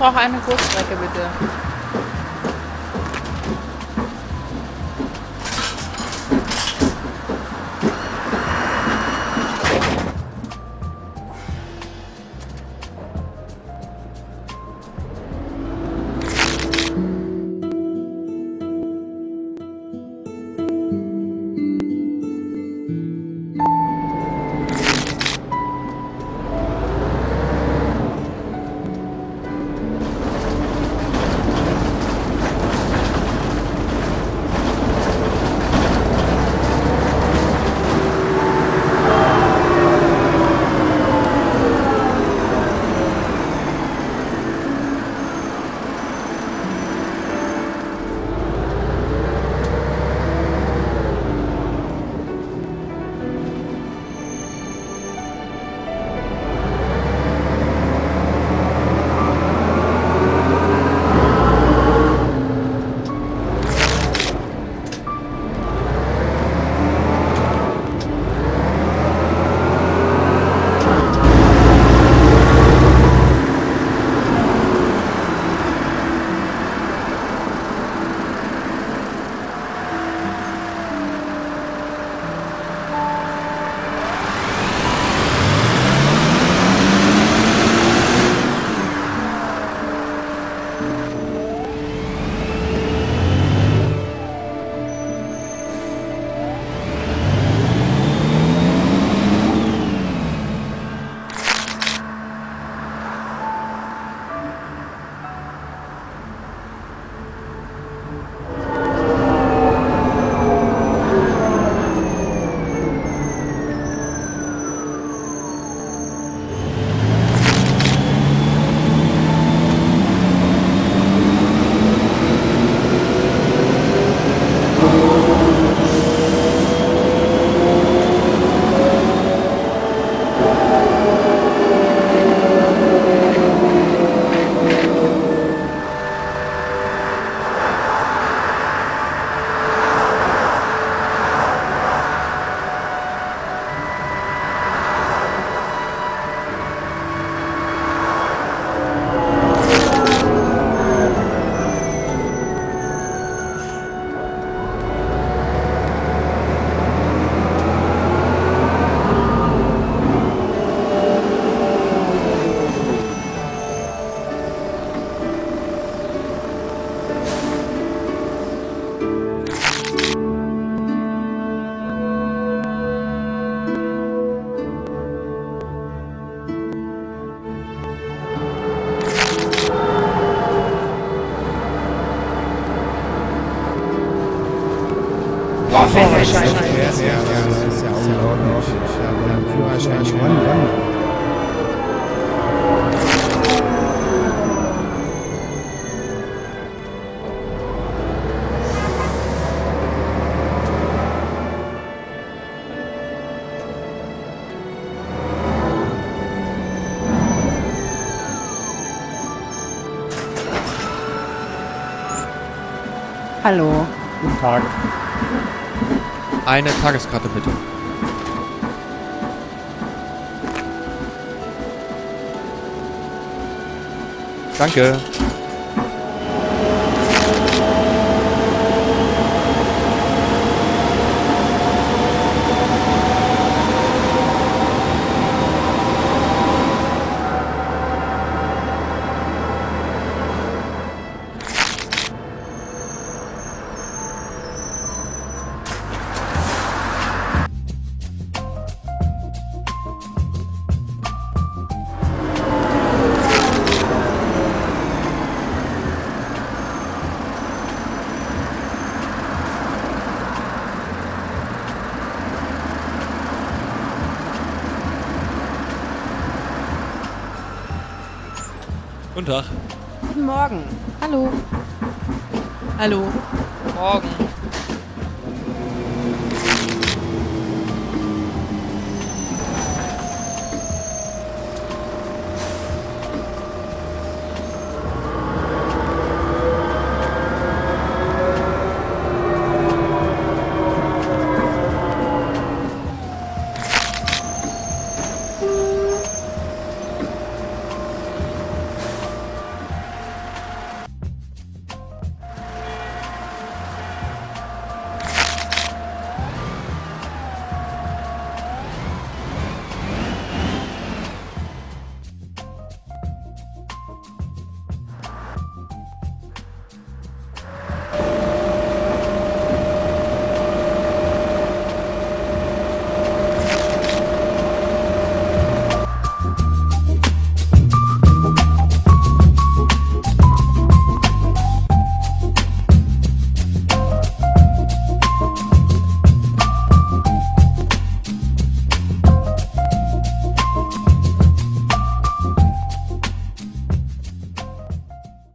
brauche eine Kurzstrecke, bitte. Hallo. Guten Tag. Eine Tageskarte bitte. Danke. Guten Tag. Guten Morgen. Hallo. Hallo. Morgen.